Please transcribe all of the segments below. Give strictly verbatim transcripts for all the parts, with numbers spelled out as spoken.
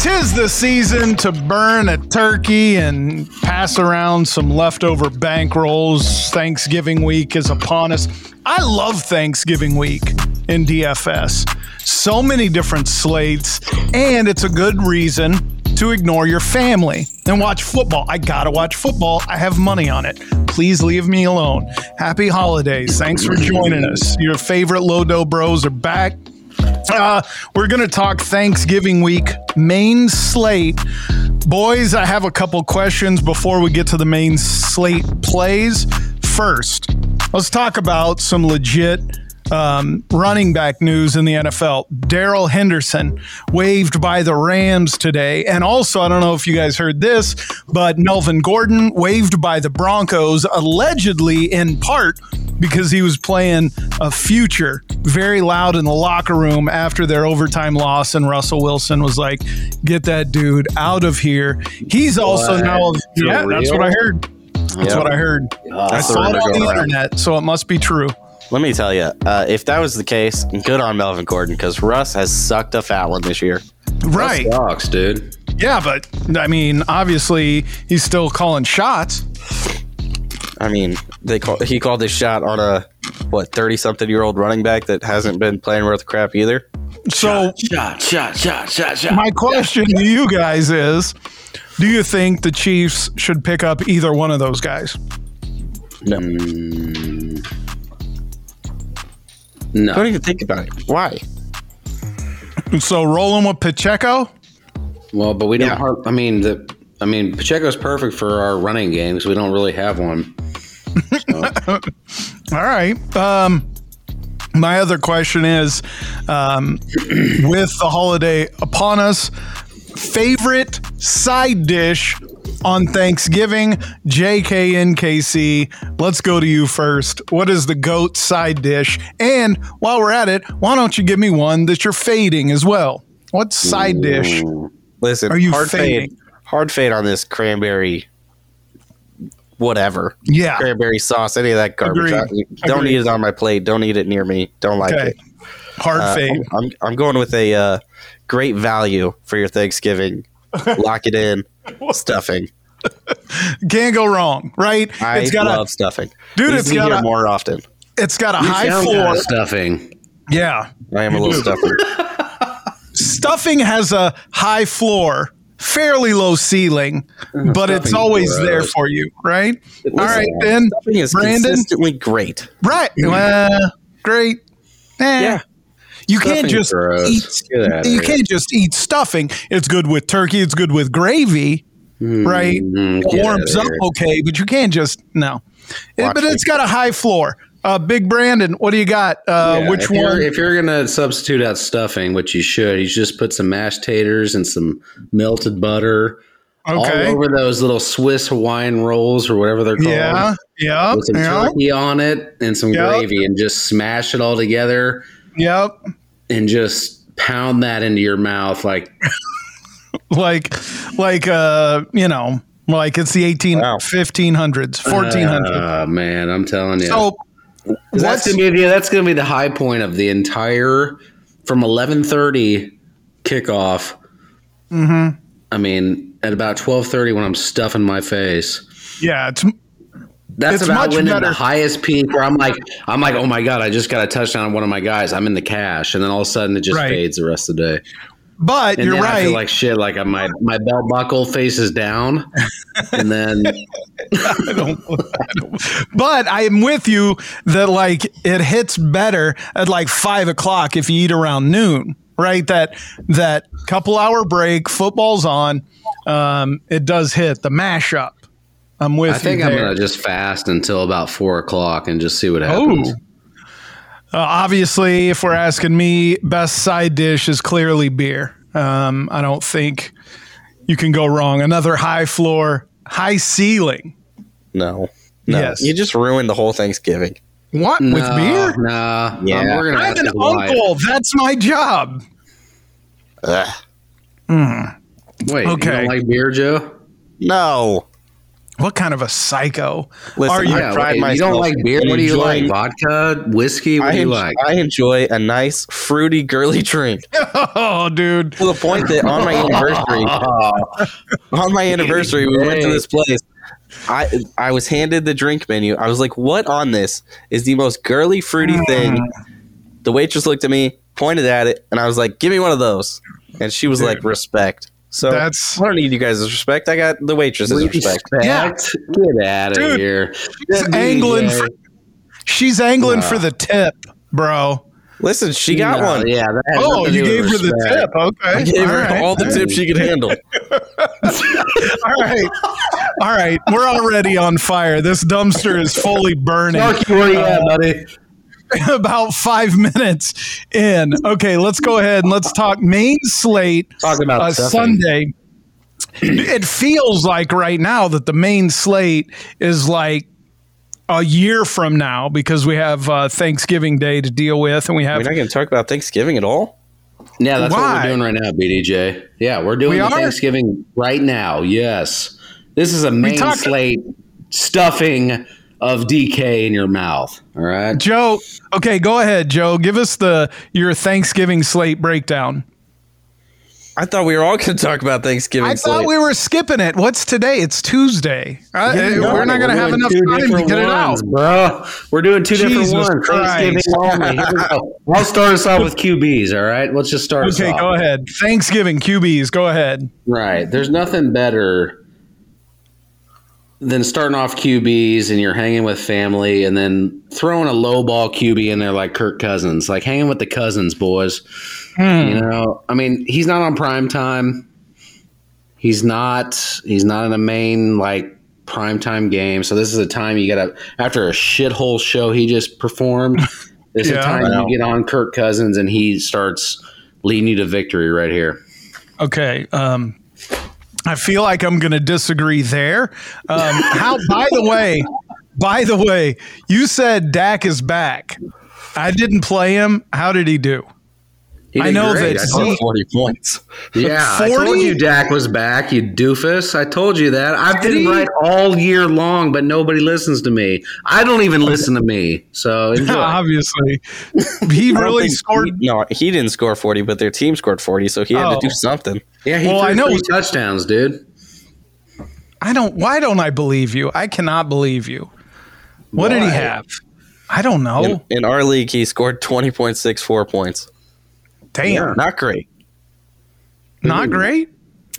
'Tis the season to burn a turkey and pass around some leftover bankrolls. Thanksgiving week is upon us. I love Thanksgiving week in D F S. So many different slates, and it's a good reason to ignore your family and watch football. I gotta watch football. I have money on it. Please leave me alone. Happy holidays. Thanks for joining us. Your favorite Lodo Bros are back. Uh, we're going to talk Thanksgiving week, main slate. Boys, I have a couple questions before we get to the main slate plays. First, let's talk about some legit um, running back news in the N F L. Daryl Henderson waived by the Rams today. And also, I don't know if you guys heard this, but Melvin Gordon waived by the Broncos, allegedly in part because he was playing a future very loud in the locker room after their overtime loss, and Russell Wilson was like, get that dude out of here. He's also what? now, yeah, that's what I heard. That's yep. what I heard. Uh, I saw it on the internet, so it must be true. Let me tell you, uh, if that was the case, good on Melvin Gordon, because Russ has sucked a fat one this year. Right. Russ sucks, dude. Yeah, but, I mean, obviously, he's still calling shots. I mean, they call, he called this shot on a, what, thirty-something-year-old running back that hasn't been playing worth crap either. So, shot, shot, shot, shot, shot. My question shot, to shot. you guys is, do you think the Chiefs should pick up either one of those guys? No. No. I don't even think about it. Why? So, rolling with Pacheco? Well, but we don't yeah. – I mean, the – I mean, Pacheco's perfect for our running game because we don't really have one. So. All right. Um, my other question is, um, with the holiday upon us, favorite side dish on Thanksgiving? J K N K C, let's go to you first. What is the GOAT side dish? And while we're at it, why don't you give me one that you're fading as well? What side dish Listen, are you hard fading? fading? Hard fade on this cranberry whatever. Yeah. Cranberry sauce, any of that garbage. I, don't Agreed. eat it on my plate. Don't eat it near me. Don't like okay. it. Hard uh, fade. I'm, I'm I'm going with a uh, great value for your Thanksgiving. Lock it in. Stuffing. Can't go wrong, right? I it's got love a, stuffing. Dude, it's got a, more often. It's got a you high floor. Stuffing. Yeah. I am you a little stuffer. Stuffing has a high floor. Fairly low ceiling, but stuffing it's always gross. there for you, right? All right, then, Brandon. Is consistently great. Right. Well, great. Eh. Yeah. You stuffing can't just gross. eat. You can't just eat stuffing. It's good with turkey. It's good with gravy, mm, right? It warms up okay, but you can't just, no. It, but it's got a high floor. Uh, Big Brandon, what do you got? Uh, yeah, which if one? You're, if you're going to substitute out stuffing, which you should, you just put some mashed taters and some melted butter okay. all over those little Swiss Hawaiian rolls or whatever they're called. Yeah, yeah. With some yeah. turkey on it and some yep. gravy and just smash it all together. Yep. And just pound that into your mouth like. like, like uh, you know, like it's the eighteen, wow. fifteen hundreds, fourteen hundreds. Oh, uh, man, I'm telling you. So, That's gonna, be, yeah, that's gonna be the high point of the entire from eleven thirty kickoff. Mm-hmm. I mean, at about twelve thirty when I'm stuffing my face. Yeah, it's that's it's about when the highest peak where I'm like, I'm like, oh my god, I just got a touchdown on one of my guys. I'm in the cash, and then all of a sudden it just right. fades the rest of the day. But and you're right. I feel like shit. Like my my belt buckle faces down, and then. I don't, I don't. But I am with you that like it hits better at like five o'clock if you eat around noon, right? That that couple hour break, football's on. Um, it does hit the mashup. I'm with. I think you I'm there. gonna just fast until about four o'clock and just see what happens. Oh. Uh, obviously, if we're asking me, best side dish is clearly beer. Um, I don't think you can go wrong. Another high floor, high ceiling. No. No. Yes. You just ruined the whole Thanksgiving. What? No, with beer? No. Yeah. Um, we're gonna I'm an uncle. Life. That's my job. Ugh. Mm. Wait, okay. You don't like beer, Joe? No. What kind of a psycho Listen, are you? I pride okay, myself. You don't like beer? What do you enjoy? Like? Vodka? Whiskey? What I do you en- like? I enjoy a nice, fruity, girly drink. Oh, dude. To the point that on my anniversary, on my anniversary, we went to this place. I I was handed the drink menu. I was like, what on this is the most girly, fruity thing? The waitress looked at me, pointed at it, and I was like, give me one of those. And she was dude. like, respect. So that's, I don't need you guys' respect. I got the waitress's respect. respect. Yeah. Get out of Dude, here. She's Get angling, for, she's angling uh, for the tip, bro. Listen, she got no, one. Yeah. Oh, you gave her respect. the tip. Okay. I gave all her right. all the tips she could handle. All right. All right. We're already on fire. This dumpster is fully burning. Mark, where you at, buddy? About five minutes in. Okay, let's go ahead and let's talk main slate. Talk about uh, Sunday. It feels like right now that the main slate is like a year from now because we have uh, Thanksgiving Day to deal with, and we have. We're not going to talk about Thanksgiving at all. Yeah, that's Why? what we're doing right now, B D J. Yeah, we're doing we the Thanksgiving right now. Yes, this is a main talk- slate stuffing. Of D K in your mouth. All right, Joe. Okay, go ahead, Joe. Give us the your Thanksgiving slate breakdown. I thought we were all going to talk about Thanksgiving. I slate. thought we were skipping it. What's today? It's Tuesday. Uh, yeah, we're, we're not going to have enough time to get it out, bro. We're doing two Jesus different ones. Thanksgiving. I'll start us off with Q Bs. All right, let's just start. Okay, us off. go ahead. Thanksgiving Q Bs. Go ahead. Right. There's nothing better then starting off Q Bs and you're hanging with family and then throwing a low ball Q B in there like Kirk Cousins, like hanging with the cousins, boys. Mm. You know, I mean, he's not on prime time. He's not, he's not in a main like prime time game. So this is a time you got to, after a shithole show he just performed, this yeah, is a time you get on Kirk Cousins and he starts leading you to victory right here. Okay. Um, I feel like I'm going to disagree there. Um, how? By the way, by the way, you said Dak is back. I didn't play him. How did he do? He did I know great. that I told forty points. Yeah, forty? I told you Dak was back. You doofus! I told you that. I've been right all year long, but nobody listens to me. I don't even listen to me. So enjoy. Obviously, he really scored. He, no, he didn't score forty, but their team scored forty, so he had oh. to do something. Yeah, he well, threw I know. three touchdowns, dude. I don't. Why don't I believe you? I cannot believe you. What why? did he have? I don't know. In, in our league, he scored twenty point six four points. Damn, yeah. not great. Not Ooh. great?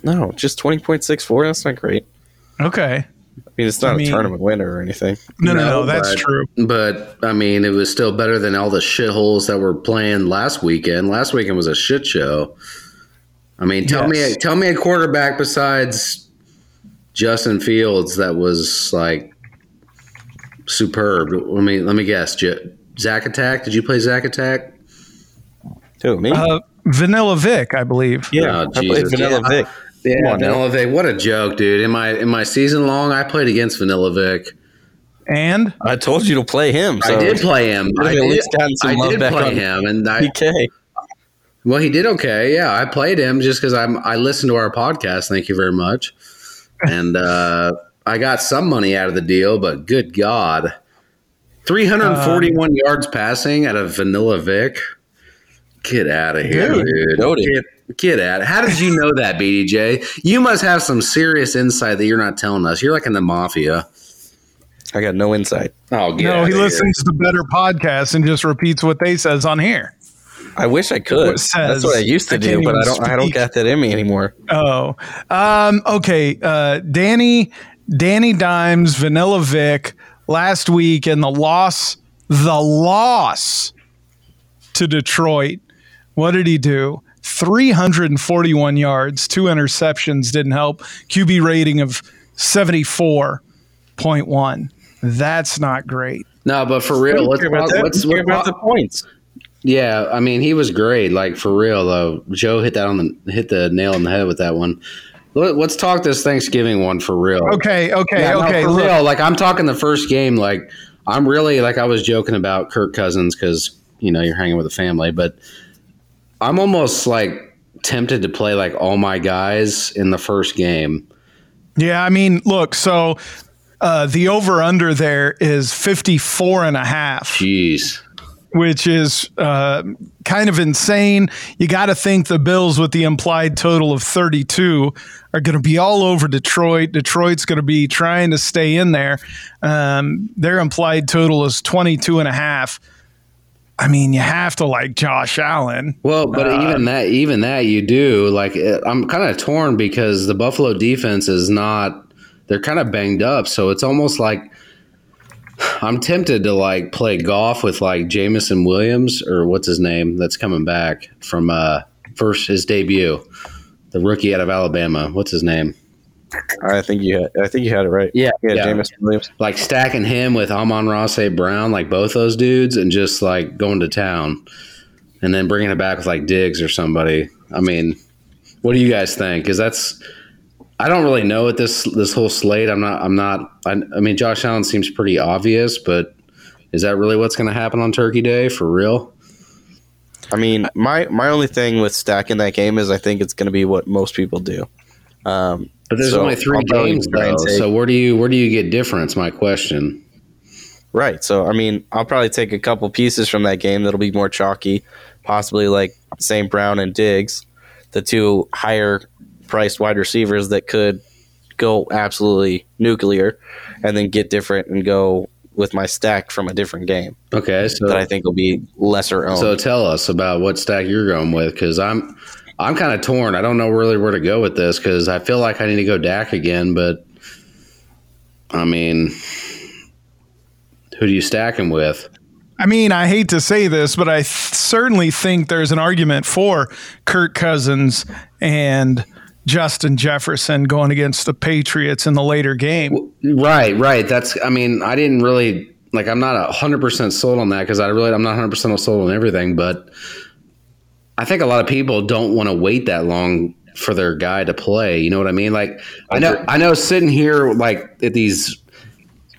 No, just twenty point six four. That's not great. Okay. I mean, it's not I mean, a tournament winner or anything. No, no, no, no that's but, true. But, I mean, it was still better than all the shitholes that were playing last weekend. Last weekend was a shit show. I mean, tell yes. me tell me a quarterback besides Justin Fields that was, like, superb. Let me, let me guess. J- Zach Attack? Did you play Zach Attack? Who, me? Uh, Vanilla Vic, I believe. Yeah, oh, I played Vanilla yeah. Vic. Yeah, on, Vanilla man. Vic. What a joke, dude. In my in my season long, I played against Vanilla Vic. And? I told you to play him. So. I did play him. I did, I did play him. And I, D K. Well, he did okay. Yeah, I played him just because I I listened to our podcast. Thank you very much. And uh, I got some money out of the deal, but good God. three hundred forty-one um, yards passing out of Vanilla Vic. Get out of here, dude. dude. Get, get out. How did you know that, B D J? You must have some serious insight that you're not telling us. You're like in the mafia. I got no insight. Oh, get No, he here. listens to better podcasts and just repeats what they says on here. I wish I could. Says, That's what I used to I do, but I don't speak. I don't got that in me anymore. Oh. Um, okay. Uh, Danny, Danny Dimes, Vanilla Vic last week and the loss, the loss to Detroit. What did he do? three hundred forty-one yards, two interceptions, didn't help. Q B rating of seventy-four point one. That's not great. No, but for real, let's talk about the points. Yeah, I mean, he was great. Like, for real, though. Joe hit that on the hit the nail on the head with that one. Let's talk this Thanksgiving one for real. Okay, okay, yeah, okay. No, for real, like, I'm talking the first game. Like, I'm really, like, I was joking about Kirk Cousins because, you know, you're hanging with the family, but I'm almost like tempted to play like all my guys in the first game. Yeah, I mean, look, so Uh, the over under there is fifty-four and a half. Jeez. Which is uh, kind of insane. You got to think the Bills with the implied total of thirty-two are going to be all over Detroit. Detroit's going to be trying to stay in there. Um, their implied total is twenty-two and a half. I mean, you have to like Josh Allen. Well, but uh, even that, even that you do. Like, I'm kind of torn because the Buffalo defense is not – they're kind of banged up. So it's almost like – I'm tempted to like play golf with like Jameson Williams or what's his name that's coming back from uh, first his debut, the rookie out of Alabama. What's his name? I think you had, I think you had it right. Yeah, yeah, yeah. Jameson Williams. Like stacking him with Amon-Ra Saint Brown, like both those dudes, and just like going to town, and then bringing it back with like Diggs or somebody. I mean, what do you guys think? Because that's. I don't really know at this this whole slate. I'm not. I'm not. I, I mean, Josh Allen seems pretty obvious, but is that really what's going to happen on Turkey Day for real? I mean, my my only thing with stacking that game is I think it's going to be what most people do. Um, but there's so only three games though, so where do you where do you get difference? My question. Right. So I mean, I'll probably take a couple pieces from that game that'll be more chalky, possibly like Saint Brown and Diggs, the two higher priced wide receivers that could go absolutely nuclear, and then get different and go with my stack from a different game. Okay, so that I think will be lesser owned. So tell us about what stack you're going with, because I'm I'm kind of torn. I don't know really where to go with this because I feel like I need to go Dak again, but I mean, who do you stack him with? I mean, I hate to say this, but I th- certainly think there's an argument for Kirk Cousins and Justin Jefferson going against the Patriots in the later game. Right, right. That's, I mean, I didn't really, like, I'm not one hundred percent sold on that because I really, I'm not one hundred percent sold on everything, but I think a lot of people don't want to wait that long for their guy to play. You know what I mean? Like, I know, I know sitting here, like, at these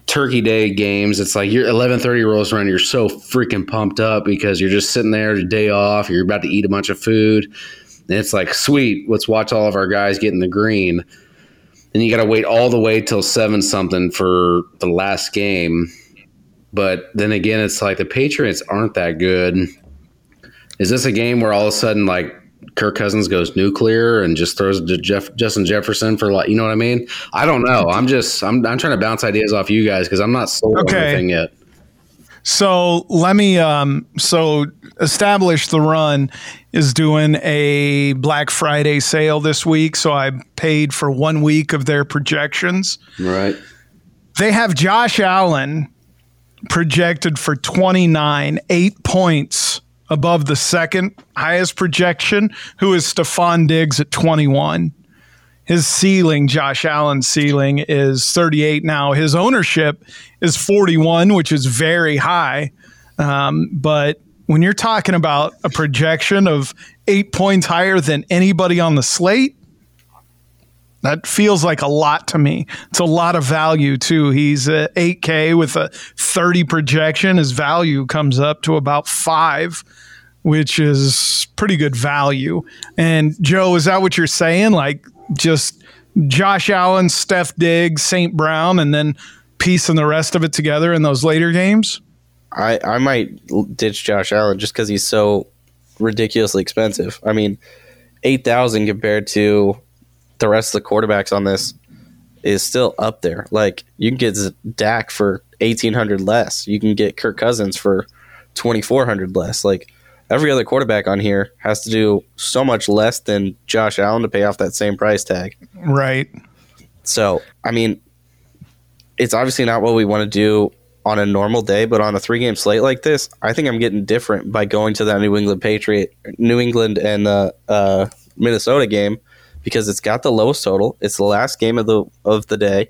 Turkey Day games, it's like your eleven thirty rolls around, you're so freaking pumped up because you're just sitting there, your day off, you're about to eat a bunch of food. And it's like, sweet, let's watch all of our guys get in the green. And you got to wait all the way till seven something for the last game. But then again, it's like the Patriots aren't that good. Is this a game where all of a sudden, like, Kirk Cousins goes nuclear and just throws to Jeff, Justin Jefferson for, like, you know what I mean? I don't know. I'm just, I'm, I'm trying to bounce ideas off you guys because I'm not sold okay. on anything yet. So let me, um, so Establish the Run is doing a Black Friday sale this week. So I paid for one week of their projections. Right. They have Josh Allen projected for twenty-nine, eight points above the second highest projection, who is Stephon Diggs at twenty-one. His ceiling, Josh Allen's ceiling, is thirty-eight now. His ownership is forty-one, which is very high. Um, but when you're talking about a projection of eight points higher than anybody on the slate, that feels like a lot to me. It's a lot of value, too. He's at eight K with a thirty projection. His value comes up to about five, which is pretty good value. And, Joe, is that what you're saying? Like, just Josh Allen, Steph Diggs, Saint Brown, and then piecing the rest of it together in those later games? I, I might ditch Josh Allen just because he's so ridiculously expensive. I mean, eight thousand compared to the rest of the quarterbacks on this is still up there. Like, you can get Dak for eighteen hundred less. You can get Kirk Cousins for twenty-four hundred less. Like, every other quarterback on here has to do so much less than Josh Allen to pay off that same price tag. Right. So, I mean, it's obviously not what we want to do on a normal day, but on a three-game slate like this, I think I'm getting different by going to that New England Patriot, New England and uh, uh, Minnesota game because it's got the lowest total. It's the last game of the of the day.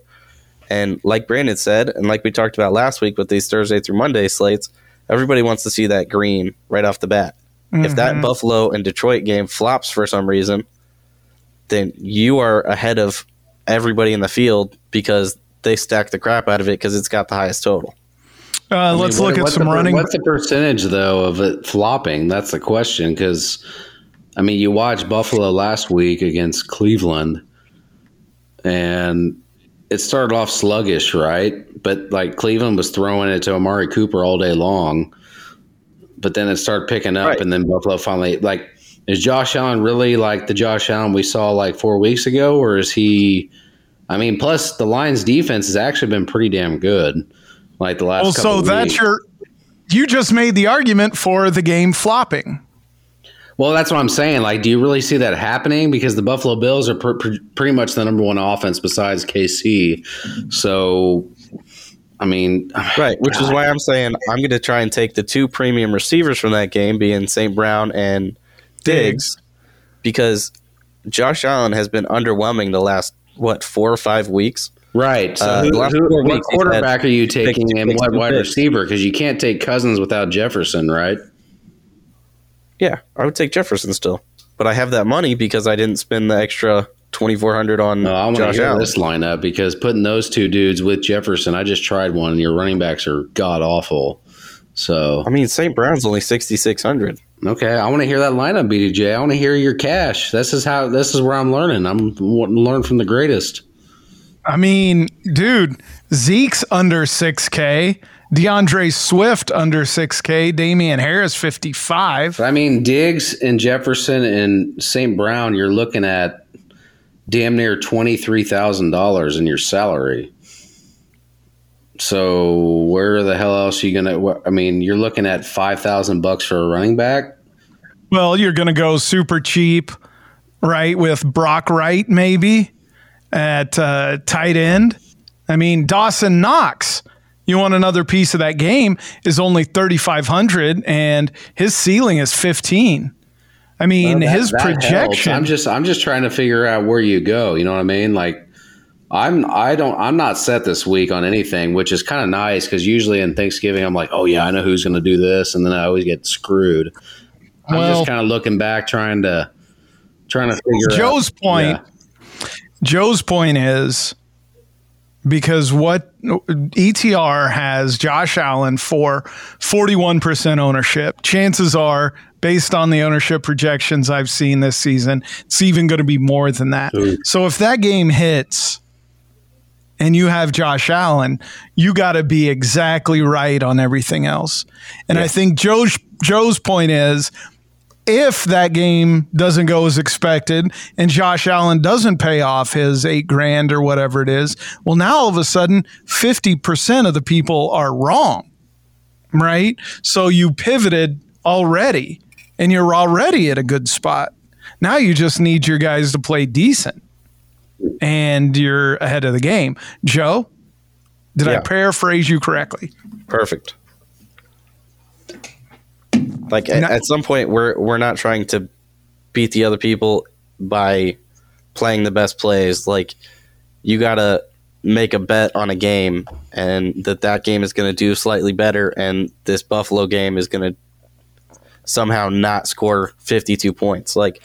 And like Brandon said, and like we talked about last week with these Thursday through Monday slates, everybody wants to see that green right off the bat. Mm-hmm. If that Buffalo and Detroit game flops for some reason, then you are ahead of everybody in the field because they stack the crap out of it because it's got the highest total. Uh, I mean, let's what, look at some the, running. What's the percentage, though, of it flopping? That's the question because, I mean, you watched Buffalo last week against Cleveland, and it started off sluggish, right? But like Cleveland was throwing it to Amari Cooper all day long, but then it started picking up, right. And then Buffalo finally, like, is Josh Allen really like the Josh Allen we saw like four weeks ago, or is he? I mean, plus the Lions' defense has actually been pretty damn good, like the last. Well, couple so of that's weeks. your. You just made the argument for the game flopping. Well, that's what I'm saying. Like, do you really see that happening? Because the Buffalo Bills are pr- pr- pretty much the number one offense besides K C. So, I mean, right, which God. is why I'm saying I'm going to try and take the two premium receivers from that game, being Saint Brown and Diggs, because Josh Allen has been underwhelming the last what four or five weeks. Right. So uh, who, who, what quarterback are you taking and what wide receiver? Because you can't take Cousins without Jefferson, right? Yeah, I would take Jefferson still. But I have that money because I didn't spend the extra twenty-four hundred dollars on no, I want Josh to hear Allen. This lineup, because putting those two dudes with Jefferson, I just tried one, and your running backs are god-awful. So I mean, Saint Brown's only sixty-six hundred dollars. Okay, I want to hear that lineup, B D J. I want to hear your cash. This is how. This is where I'm learning. I'm wanting to learn from the greatest. I mean, dude, Zeke's under six K, DeAndre Swift under six K, Damian Harris fifty-five. I mean, Diggs and Jefferson and Saint Brown, you're looking at damn near twenty-three thousand dollars in your salary. So where the hell else are you going to – I mean, you're looking at five thousand bucks for a running back? Well, you're going to go super cheap, right, with Brock Wright maybe? At uh, tight end. I mean, Dawson Knox, you want another piece of that game, is only thirty-five hundred dollars, and his ceiling is fifteen. I mean, well, that, his that projection. Helps. I'm just, I'm just trying to figure out where you go. You know what I mean? Like, I'm, I don't, I'm not set this week on anything, which is kind of nice because usually in Thanksgiving I'm like, oh yeah, I know who's going to do this, and then I always get screwed. Well, I'm just kind of looking back, trying to, trying to figure. Joe's out, point. Yeah. Joe's point is because what E T R has Josh Allen for forty-one percent ownership. Chances are, based on the ownership projections I've seen this season, it's even going to be more than that. Ooh. So if that game hits and you have Josh Allen, you got to be exactly right on everything else. And yeah. I think Joe's, Joe's point is, if that game doesn't go as expected and Josh Allen doesn't pay off his eight grand or whatever it is, well, now all of a sudden fifty percent of the people are wrong, right? So you pivoted already and you're already at a good spot. Now you just need your guys to play decent and you're ahead of the game. Joe, did yeah. I paraphrase you correctly? Perfect. Like at, at some point, we're we're not trying to beat the other people by playing the best plays. Like, you gotta make a bet on a game, and that that game is going to do slightly better, and this Buffalo game is going to somehow not score fifty-two points. Like,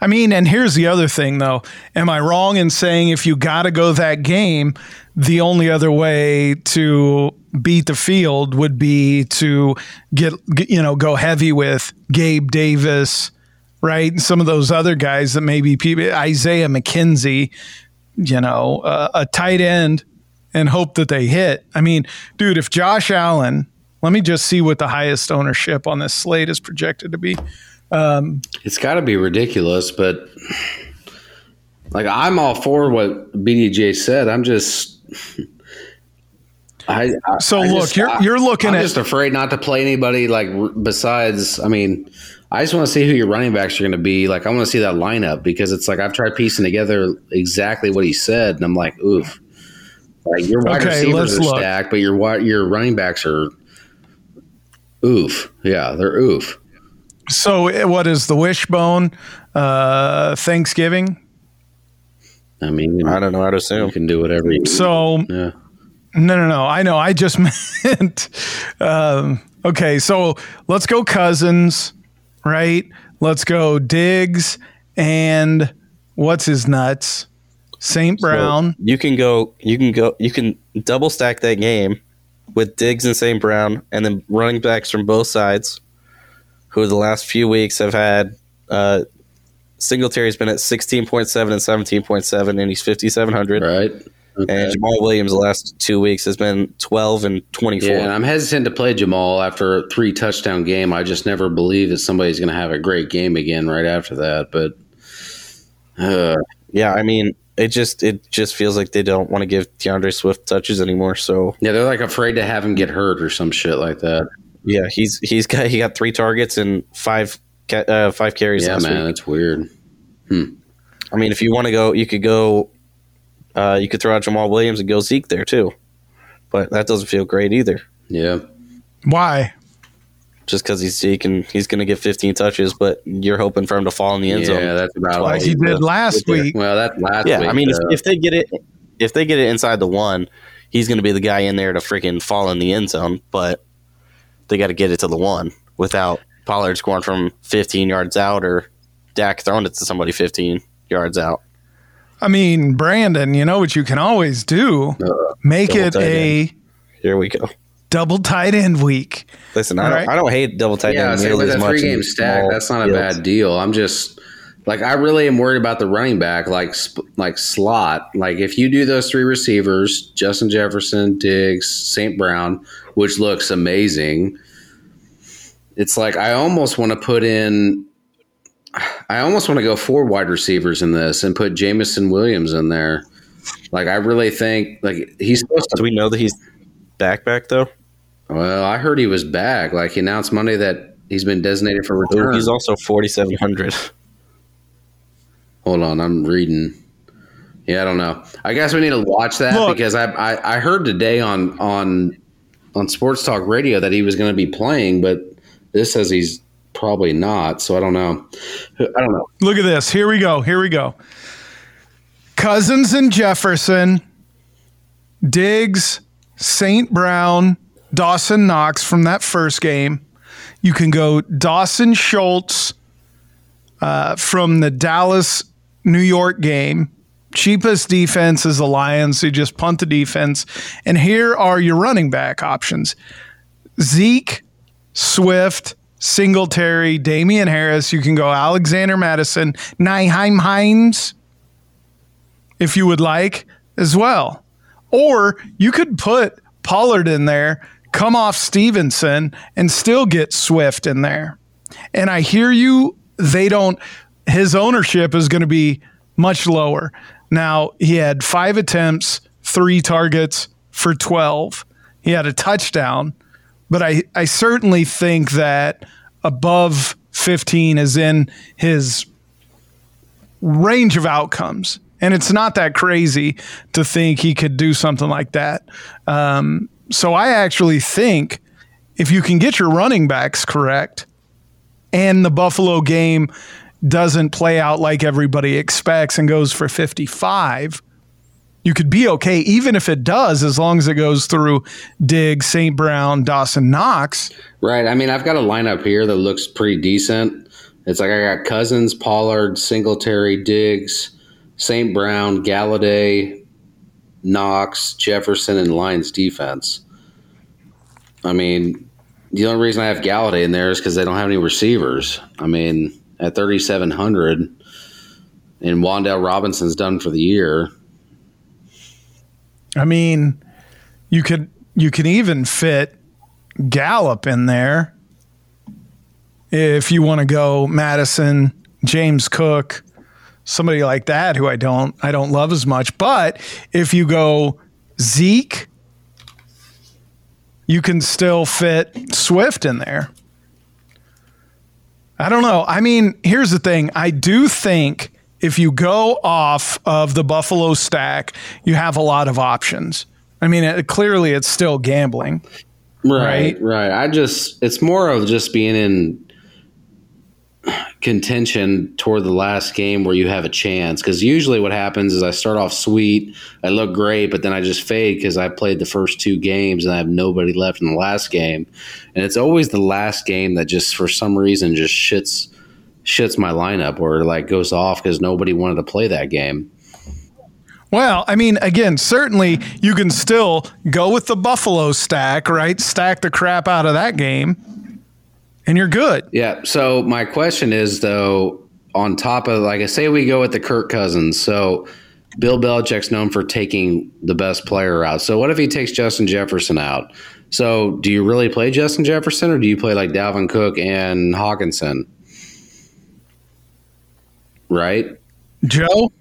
I mean, and here's the other thing, though. Am I wrong in saying if you gotta go that game, the only other way to beat the field would be to get, you know, go heavy with Gabe Davis, right? And some of those other guys that maybe people, Isaiah McKenzie, you know, uh, a tight end and hope that they hit. I mean, dude, if Josh Allen, let me just see what the highest ownership on this slate is projected to be. Um, it's got to be ridiculous, but like I'm all for what B D J said. I'm just... I, I, so I look, just, you're you're looking I'm at just afraid not to play anybody like besides. I mean, I just want to see who your running backs are going to be. Like, I want to see that lineup because it's like I've tried piecing together exactly what he said, and I'm like, oof. Like your wide okay, receivers are look. stacked, but your your running backs are oof. Yeah, they're oof. So what is the wishbone? Uh, Thanksgiving. I mean, I don't know. I'd assume you can do whatever. You so. Yeah. No, no, no. I know. I just meant. Um, okay, so let's go Cousins, right? Let's go Diggs and what's his nuts? Saint Brown. So you can go. You can go. You can double stack that game with Diggs and Saint Brown, and then running backs from both sides, who the last few weeks have had. Uh, Singletary's been at sixteen point seven and seventeen point seven, and he's fifty-seven hundred. Right. Okay. And Ja'Marr Williams the last two weeks has been twelve and twenty-four. Yeah, I'm hesitant to play Jamal after a three-touchdown game. I just never believe that somebody's going to have a great game again right after that. But uh. Yeah, I mean, it just it just feels like they don't want to give DeAndre Swift touches anymore. So yeah, they're like afraid to have him get hurt or some shit like that. Yeah, he's he's got he got three targets and five uh, five carries. Yeah, last man, week. That's weird. Hmm. I mean, if you want to go, you could go. Uh, you could throw out Ja'Marr Williams and go Zeke there too, but that doesn't feel great either. Yeah. Why? Just because he's Zeke and he's going to get fifteen touches, but you're hoping for him to fall in the end yeah, zone. Yeah, that's about like all he did last week. Well, that's last yeah, week. Yeah, I mean, if, if they get it, if they get it inside the one, he's going to be the guy in there to freaking fall in the end zone. But they got to get it to the one without Pollard scoring from fifteen yards out or Dak throwing it to somebody fifteen yards out. I mean, Brandon, you know what you can always do? Uh, Make it a end. Here we go. Double tight end week. Listen, I don't, right? I don't hate double tight yeah, end. Yeah, with a three game stack, that's not a fields. bad deal. I'm just like I really am worried about the running back, like like slot. Like if you do those three receivers, Justin Jefferson, Diggs, Saint Brown, which looks amazing. It's like I almost want to put in. I almost want to go four wide receivers in this and put Jameson Williams in there. Like, I really think, like, he's supposed to. Do we know that he's back, back, though? Well, I heard he was back. Like, he announced Monday that he's been designated for return. He's also forty-seven hundred. Hold on, I'm reading. Yeah, I don't know. I guess we need to watch that Look. because I, I, I heard today on, on, on Sports Talk Radio that he was going to be playing, but this says he's. Probably not. So I don't know. I don't know. Look at this. Here we go. Here we go. Cousins and Jefferson, Diggs, Saint Brown, Dawson Knox from that first game. You can go Dawson Schultz uh, from the Dallas, New York game. Cheapest defense is the Lions. They just punt the defense. And here are your running back options. Zeke, Swift, Singletary, Damian Harris. You can go Alexander Madison, Nyheim Hines, if you would like, as well. Or you could put Pollard in there, come off Stevenson, and still get Swift in there. And I hear you, they don't, his ownership is going to be much lower. Now, he had five attempts, three targets for twelve. He had a touchdown. But I, I certainly think that above fifteen is in his range of outcomes. And it's not that crazy to think he could do something like that. Um, so I actually think if you can get your running backs correct and the Buffalo game doesn't play out like everybody expects and goes for fifty-five, you could be okay, even if it does, as long as it goes through Diggs, Saint Brown, Dawson Knox. Right. I mean, I've got a lineup here that looks pretty decent. It's like I got Cousins, Pollard, Singletary, Diggs, Saint Brown, Galladay, Knox, Jefferson, and Lions defense. I mean, the only reason I have Galladay in there is because they don't have any receivers. I mean, at thirty-seven hundred, and Wan'Dale Robinson's done for the year. I mean, you could you can even fit Gallup in there if you want to go Madison, James Cook, somebody like that who I don't I don't love as much. But if you go Zeke, you can still fit Swift in there. I don't know. I mean, here's the thing. I do think if you go off of the Buffalo stack, you have a lot of options. I mean, it, clearly it's still gambling. Right, right, right. I just, it's more of just being in contention toward the last game where you have a chance. Because usually what happens is I start off sweet, I look great, but then I just fade because I played the first two games and I have nobody left in the last game. And it's always the last game that just, for some reason, just shits shits my lineup or like goes off because nobody wanted to play that game. Well, I mean, again, certainly you can still go with the Buffalo stack, right? Stack the crap out of that game and you're good. Yeah. So my question is though, on top of, like I say, we go with the Kirk Cousins. So Bill Belichick's known for taking the best player out. So what if he takes Justin Jefferson out? So do you really play Justin Jefferson, or do you play like Dalvin Cook and Hawkinson? Right? Joe?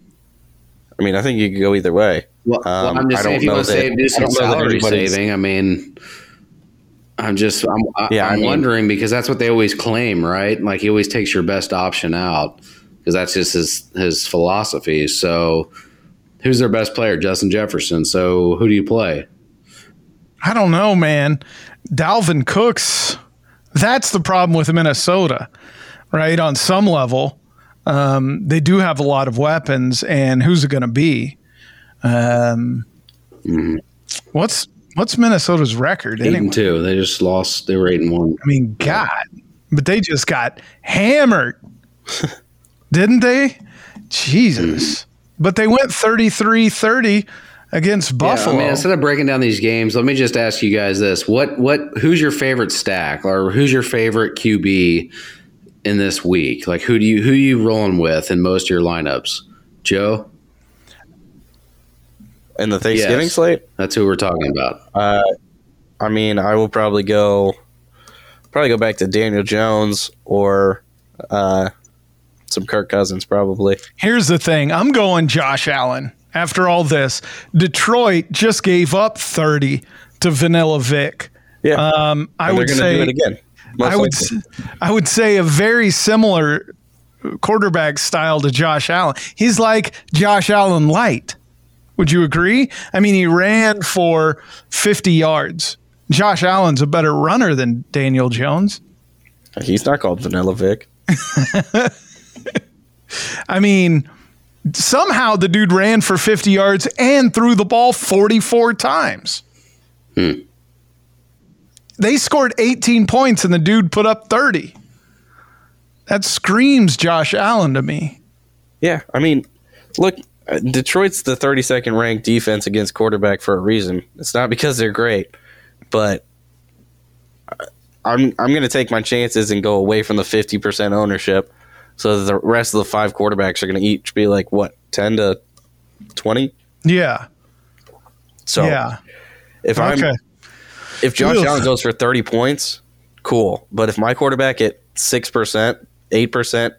I mean, I think you could go either way. Well, um, well I'm just I saying if you want to save decent salary saving, I mean, I'm just I'm, I, yeah, I'm I mean, wondering because that's what they always claim, right? Like he always takes your best option out because that's just his, his philosophy. So who's their best player? Justin Jefferson. So who do you play? I don't know, man. Dalvin Cook's – that's the problem with Minnesota, right? On some level, um, they do have a lot of weapons, and who's it going to be? Um, mm-hmm. What's what's Minnesota's record? Anyway? Eight and two. They just lost. They were eight and one. I mean, God, but they just got hammered, didn't they? Jesus. Mm-hmm. But they went thirty-three thirty. Against Buffalo. Yeah, I mean, instead of breaking down these games, let me just ask you guys this. What what who's your favorite stack or who's your favorite Q B in this week? Like who do you who are you rolling with in most of your lineups? Joe? In the Thanksgiving yes, slate? That's who we're talking about. Uh, I mean, I will probably go probably go back to Daniel Jones or uh, some Kirk Cousins probably. Here's the thing. I'm going Josh Allen. After all this, Detroit just gave up thirty to Vanilla Vic. Yeah, um, I would say do it again. I would, I would say a very similar quarterback style to Josh Allen. He's like Josh Allen light. Would you agree? I mean, he ran for fifty yards. Josh Allen's a better runner than Daniel Jones. He's not called Vanilla Vic. I mean. Somehow the dude ran for fifty yards and threw the ball forty-four times. Hmm. They scored eighteen points and the dude put up thirty. That screams Josh Allen to me. Yeah, I mean, look, Detroit's the thirty-second ranked defense against quarterback for a reason. It's not because they're great, but I'm I'm going to take my chances and go away from the fifty percent ownership. So the rest of the five quarterbacks are going to each be like, what, ten to twenty? Yeah. So yeah. if I'm okay. if Josh Oof. Allen goes for thirty points, cool. But if my quarterback at six percent, eight percent,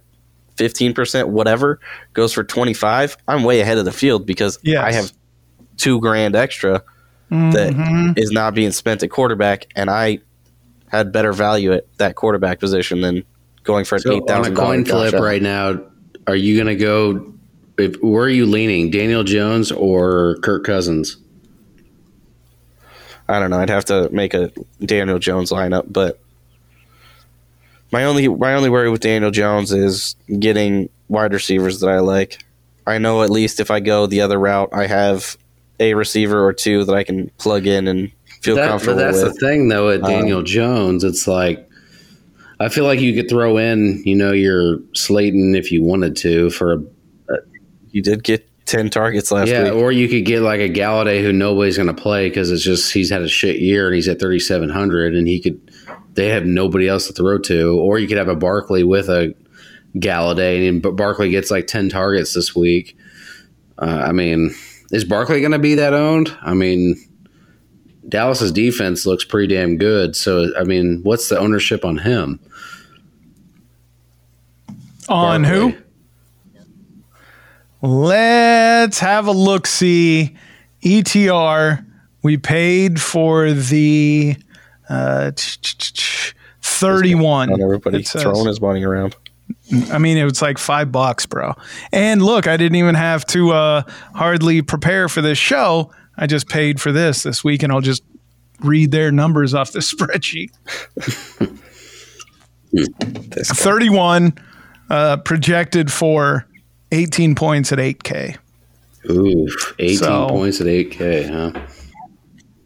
fifteen percent, whatever, goes for twenty-five, I'm way ahead of the field because yes. I have two grand extra mm-hmm. that is not being spent at quarterback, and I had better value at that quarterback position than going for an so eight thousand dollars. On a coin flip gotcha. Right now, are you going to go – where are you leaning, Daniel Jones or Kirk Cousins? I don't know. I'd have to make a Daniel Jones lineup, but my only my only worry with Daniel Jones is getting wide receivers that I like. I know at least if I go the other route, I have a receiver or two that I can plug in and feel that, comfortable that's with. That's the thing, though, at Daniel um, Jones. It's like – I feel like you could throw in, you know, your Slayton if you wanted to. For a, a you did get ten targets last yeah, week. Yeah, or you could get like a Galladay who nobody's going to play because it's just he's had a shit year and he's at thirty seven hundred and he could they have nobody else to throw to. Or you could have a Barkley with a Galladay, and but Barkley gets like ten targets this week. Uh, I mean, is Barkley going to be that owned? I mean. Dallas's defense looks pretty damn good. So, I mean, what's the ownership on him? On Barkley. Who? Let's have a look-see. E T R, we paid for the uh, thirty-one. Everybody's throwing his money around. I mean, it was like five bucks, bro. And look, I didn't even have to uh, hardly prepare for this show. I just paid for this this week, and I'll just read their numbers off the spreadsheet. thirty-one uh, projected for eighteen points at eight K. Ooh, eighteen so, points at eight K, huh?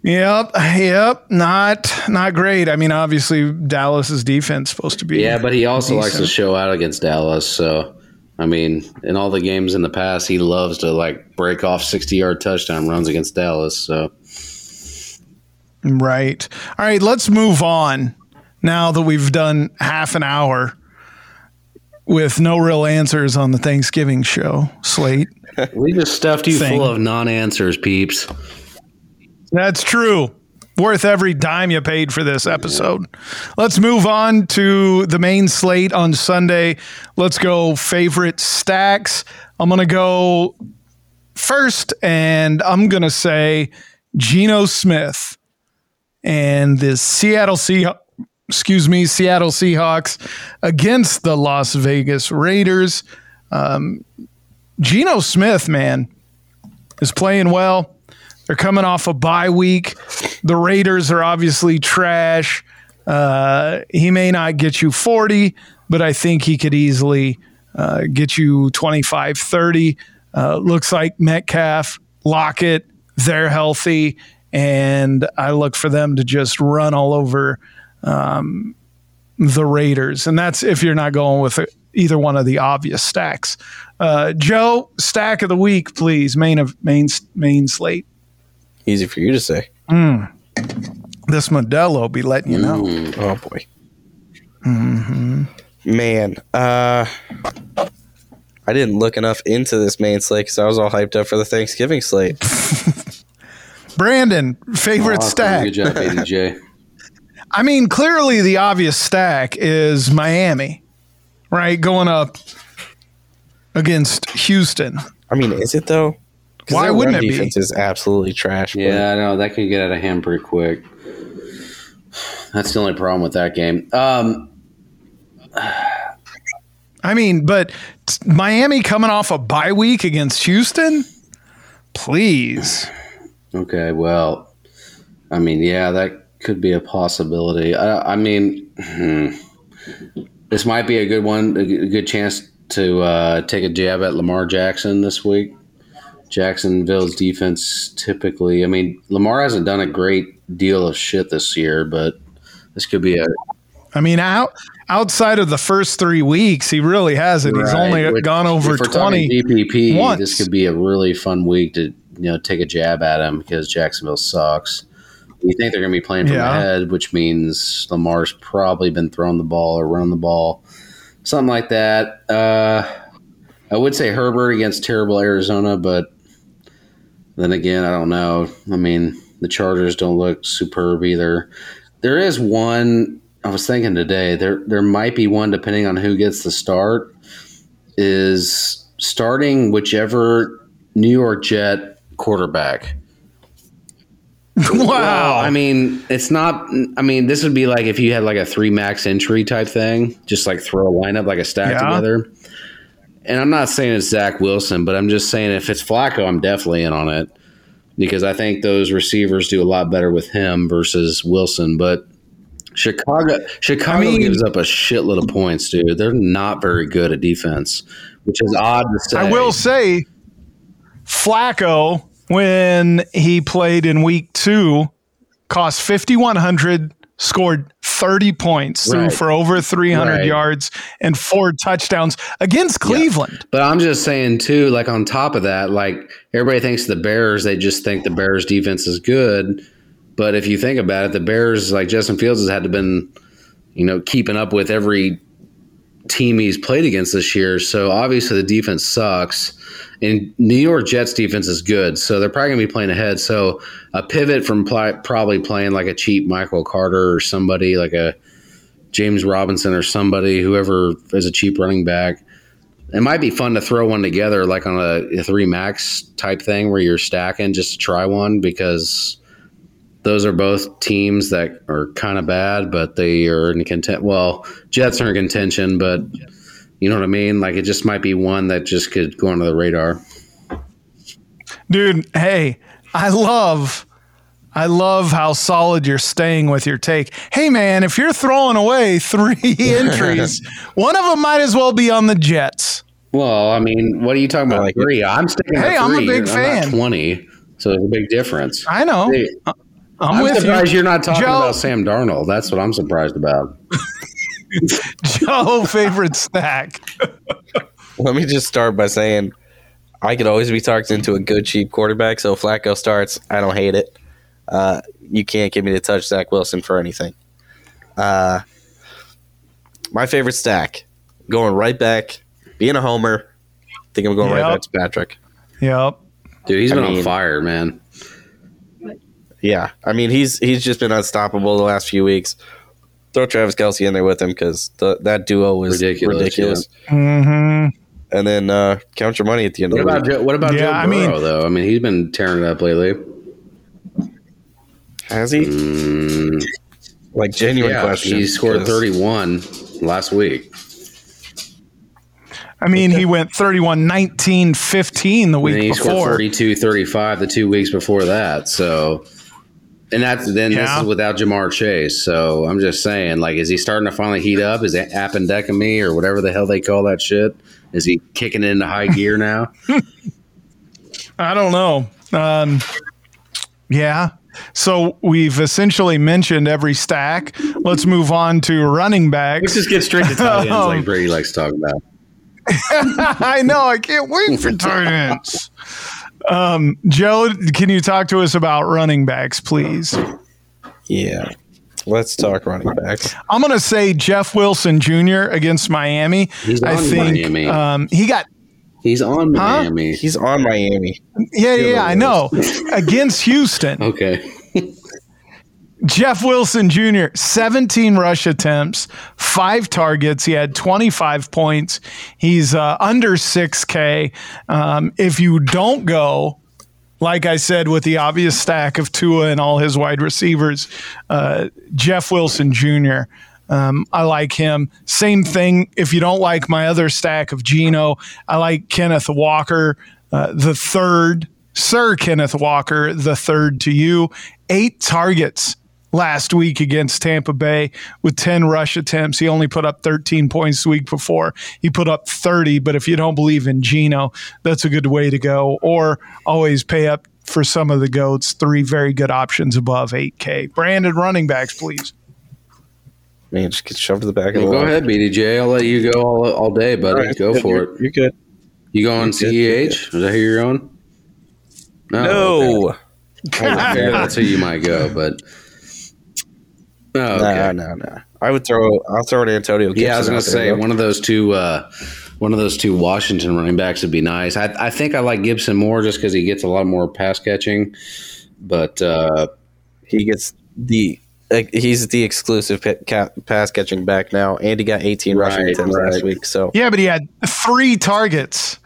Yep, yep. Not not great. I mean, obviously, Dallas's defense is supposed to be Yeah, but he also decent. Likes to show out against Dallas, so... I mean, in all the games in the past, he loves to, like, break off sixty-yard touchdown runs against Dallas. So, right. All right, let's move on now that we've done half an hour. with no real answers on the Thanksgiving show slate. We just stuffed you thing. full of non-answers, peeps. That's true. Worth every dime you paid for this episode. Let's move on to the main slate on Sunday. Let's go favorite stacks. I'm going to go first, and I'm going to say Geno Smith and the Seattle Seahawks. Excuse me, Seattle Seahawks against the Las Vegas Raiders. Um, Geno Smith, man, is playing well. They're coming off a bye week. The Raiders are obviously trash. Uh, he may not get you forty, but I think he could easily uh, get you twenty-five, thirty. Uh, looks like Metcalf, Lockett, they're healthy, and I look for them to just run all over Um, the Raiders. And that's if you're not going with either one of the obvious stacks. Uh, Joe, stack of the week, please. Main of main main slate. Easy for you to say. Mm. This Modelo be letting you know. Mm. Oh boy. Mm-hmm. Man, uh, I didn't look enough into this main slate because I was all hyped up for the Thanksgiving slate. Brandon, favorite awesome. stack. Good job, A D J. I mean, clearly the obvious stack is Miami, right? Going up against Houston. I mean, is it though? Why wouldn't it be? Defense is absolutely trash. Yeah, I know. That can get out of hand pretty quick. That's the only problem with that game. Um, I mean, but Miami coming off a bye week against Houston? Please. Okay, well, I mean, yeah, that could be a possibility. I, I mean, hmm. This might be a good one, a good chance to uh, take a jab at Lamar Jackson this week. Jacksonville's defense typically, I mean, Lamar hasn't done a great deal of shit this year, but this could be a. I mean, out, outside of the first three weeks, he really hasn't. Right. He's only Which, gone over twenty. D P P, once. This could be a really fun week to, you know, take a jab at him because Jacksonville sucks. You think they're going to be playing from yeah. ahead, which means Lamar's probably been throwing the ball or running the ball, something like that. Uh, I would say Herbert against terrible Arizona, but then again, I don't know. I mean, the Chargers don't look superb either. There is one I was thinking today. There there might be one, depending on who gets the start, is starting whichever New York Jet quarterback. Wow. Well, I mean, it's not – I mean, this would be like if you had like a three max entry type thing, just like throw a lineup like a stack yeah. together. And I'm not saying it's Zach Wilson, but I'm just saying if it's Flacco, I'm definitely in on it because I think those receivers do a lot better with him versus Wilson. But Chicago Chicago I mean, gives up a shitload of points, dude. They're not very good at defense, which is odd to say. I will say Flacco – when he played in week two, cost fifty-one hundred, scored thirty points, right. threw for over three hundred right. yards and four touchdowns against Cleveland. Yeah. But I'm just saying, too, like on top of that, like everybody thinks the Bears, they just think the Bears defense is good. But if you think about it, the Bears, like Justin Fields has had to been, you know, keeping up with every team he's played against this year. So obviously the defense sucks. And New York Jets defense is good, so they're probably going to be playing ahead. So a pivot from pl- probably playing like a cheap Michael Carter or somebody, like a James Robinson or somebody, whoever is a cheap running back. It might be fun to throw one together like on a, a three max type thing where you're stacking just to try one because those are both teams that are kind of bad, but they are in contention. Well, Jets are in contention, but – you know what I mean? Like, it just might be one that just could go under the radar. Dude, hey, I love I love how solid you're staying with your take. Hey, man, if you're throwing away three entries, one of them might as well be on the Jets. Well, I mean, what are you talking about? Like three? I'm sticking hey, with three. Hey, I'm a big I'm fan. twenty, so it's a big difference. I know. Hey, I'm, I'm with surprised you. You're not talking Joe. about Sam Darnold. That's what I'm surprised about. Joe, favorite stack. Let me just start by saying I could always be talked into a good, cheap quarterback. So if Flacco starts, I don't hate it. Uh, you can't get me to touch Zach Wilson for anything. Uh, my favorite stack, going right back, being a homer. I think I'm going yep. right back to Patrick. Yep. Dude, he's I been mean, on fire, man. Yeah. I mean, he's he's just been unstoppable the last few weeks. Throw Travis Kelce in there with him because that duo was ridiculous. ridiculous. Yeah. Mm-hmm. And then uh, count your money at the end what of the about week. Joe, what about yeah, Joe I Burrow, mean, though? I mean, he's been tearing it up lately. Has he? Mm. Like, genuine yeah, question. He scored thirty-one last week. I mean, he went thirty-one, nineteen, fifteen the week and he before. He scored thirty-two, thirty-five the two weeks before that. So, and that's then yeah. this is without Ja'Marr Chase. So I'm just saying, like, is he starting to finally heat up? Is it appendectomy or whatever the hell they call that shit? Is he kicking it into high gear now? I don't know. Um, yeah. So we've essentially mentioned every stack. Let's move on to running backs. Let's just get straight to tight ends um, like Brady likes to talk about. I know. I can't wait for tight ends. Um, Joe, can you talk to us about running backs, please? Yeah. Let's talk running backs. I'm going to say Jeff Wilson Junior against Miami. He's on I think, Miami. Um, he got. He's on Miami. Huh? He's on Miami. Yeah, yeah, yeah I know. Against Houston. Okay. Jeff Wilson Junior, seventeen rush attempts, five targets. He had twenty-five points. He's uh, under six K. Um, if you don't go, like I said, with the obvious stack of Tua and all his wide receivers, uh, Jeff Wilson Junior, um, I like him. Same thing if you don't like my other stack of Geno. I like Kenneth Walker, uh, the third, Sir Kenneth Walker, the third to you. Eight targets last week against Tampa Bay with ten rush attempts. He only put up thirteen points the week before. He put up thirty, but if you don't believe in Geno, that's a good way to go. Or always pay up for some of the GOATs. Three very good options above eight K. Brandon, running backs, please. Man, just get shoved to the back well, of the Go line. ahead, B D J. I'll let you go all, all day, buddy. All right, go for you're, it. You're good. You going C E H? Is that who you're going? No. no. Okay. Fair, that's who you might go, but oh, okay. no, no, no. I would throw. I'll throw an Antonio Gibson. Yeah, I was going to say one of those two. Uh, one of those two Washington running backs would be nice. I, I think I like Gibson more just because he gets a lot more pass catching, but uh, he gets the like, he's the exclusive pass catching back now, and he got eighteen right, rushing attempts right. last week. So yeah, but he had three targets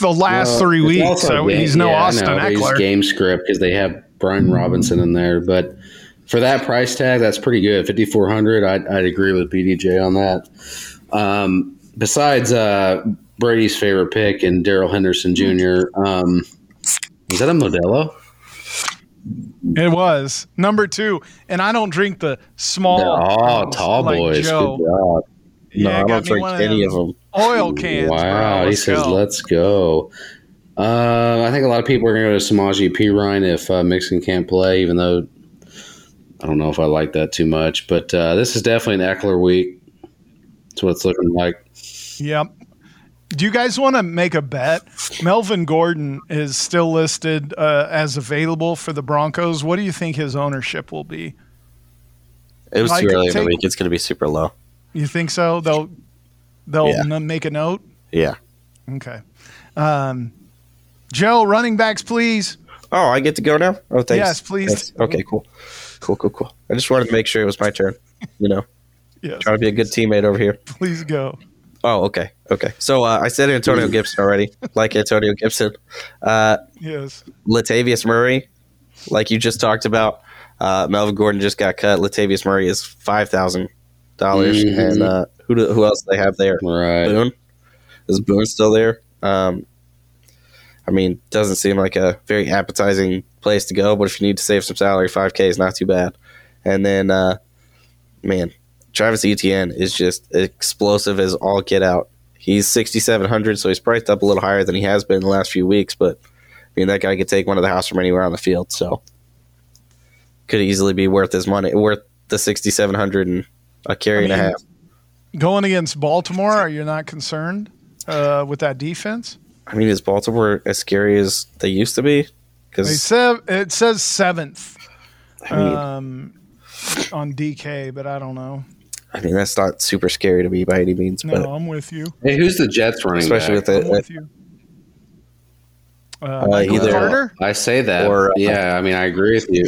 the last well, three weeks. So game, he's no yeah, Austin no, Eckler. He's game script because they have Brian Robinson in there, but. For that price tag, that's pretty good. fifty-four hundred dollars, I'd, I'd agree with B D J on that. Um, besides uh, Brady's favorite pick and Daryl Henderson Junior, um, is that a Modelo? It was. Number two. And I don't drink the small Oh, no, tall like boys. Joe. Good job. No, yeah, I don't drink of any of them. Oil cans. Wow, he says, go. let's go. Uh, I think a lot of people are going to go to Samaje Perine if uh, Mixon can't play, even though – I don't know if I like that too much, but uh, this is definitely an Eckler week. That's what it's looking like. Yep. Do you guys want to make a bet? Melvin Gordon is still listed uh, as available for the Broncos. What do you think his ownership will be? It was like, too early in the week. It's going to be super low. You think so? They'll they'll yeah. n- make a note? Yeah. Okay. Um, Joe, running backs, please. Oh, I get to go now? Oh, thanks. Yes, please. Thanks. Okay, cool. Cool, cool, cool. I just wanted to make sure it was my turn, you know. Yes, trying to be a good teammate over here. Please go. Oh, okay, okay. So uh, I said Antonio Gibson already, like Antonio Gibson. Uh, yes. Latavius Murray, like you just talked about. Uh, Melvin Gordon just got cut. Latavius Murray is five thousand dollars. Mm-hmm. And uh, who do, who else do they have there? Right. Boone. Is Boone still there? Um, I mean, doesn't seem like a very appetizing place to go, but if you need to save some salary, five K is not too bad. And then, uh, man, Travis Etienne is just explosive as all get out. He's sixty-seven hundred, so he's priced up a little higher than he has been in the last few weeks, but I mean, that guy could take one of the house from anywhere on the field, so could easily be worth his money, worth the sixty-seven hundred and a carry I mean, and a half. Going against Baltimore, are you not concerned uh, with that defense? I mean, is Baltimore as scary as they used to be? Because said, it says seventh I mean, um, on D K, but I don't know. I mean, that's not super scary to me by any means. No, but I'm with you. Hey, who's the Jets running Especially back? Especially with it. Uh, uh, either Carter? I say that. Or, yeah, I mean, I agree with you.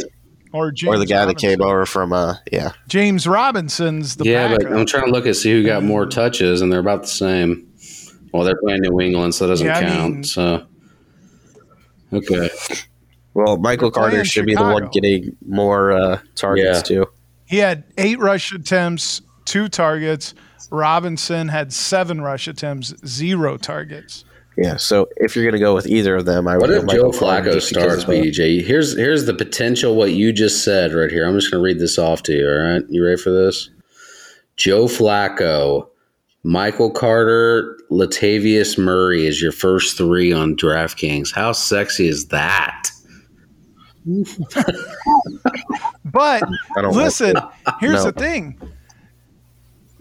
Or, James or the guy Robinson. that came over from, uh, yeah. James Robinson's the Yeah, backup. But I'm trying to look and see who got more touches, and they're about the same. Well, they're playing New England, so that doesn't yeah, count. I mean, so, okay. Well, Michael Carter should Chicago. be the one getting more uh, targets, yeah. too. He had eight rush attempts, two targets. Robinson had seven rush attempts, zero targets. Yeah, so if you're going to go with either of them, I would. What if Joe Flacco starts, B J? Here's here's the potential. What you just said right here. I'm just going to read this off to you. All right, you ready for this? Joe Flacco, Michael Carter, Latavius Murray is your first three on DraftKings. How sexy is that? But listen, here's no. the thing.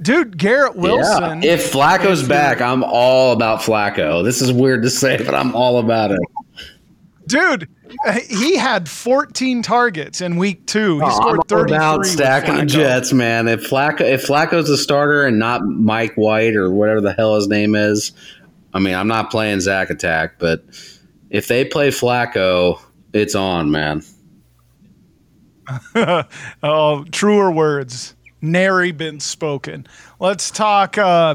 Dude, Garrett Wilson. Yeah. If Flacco's back, I'm all about Flacco. This is weird to say, but I'm all about it. Dude, he had fourteen targets in week two. He oh, scored thirty-three. I'm all about stacking the Jets, man. If Flacco, if Flacco's the starter and not Mike White or whatever the hell his name is, I mean, I'm not playing Zach Attack, but if they play Flacco, it's on, man. Oh, truer words. Nary been spoken. Let's talk. Uh,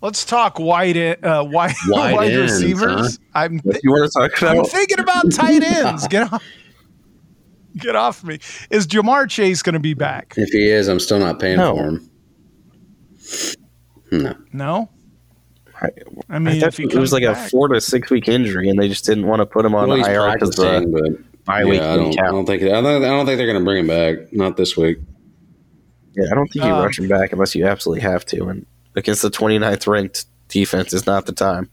let's talk wide uh, wide, wide, wide ends, receivers. Huh? I'm, th- you want to talk about? I'm thinking about tight ends. Get off, get off me. Is Ja'Marr Chase going to be back? If he is, I'm still not paying no. for him. No, no. I, I mean, I if he it was like back. a four to six week injury, and they just didn't want to put him on well, I R because the bye week. I don't, I don't think. I don't, I don't think they're going to bring him back. Not this week. Yeah, I don't think you um, rush him back unless you absolutely have to. And against the twenty-ninth ranked defense is not the time.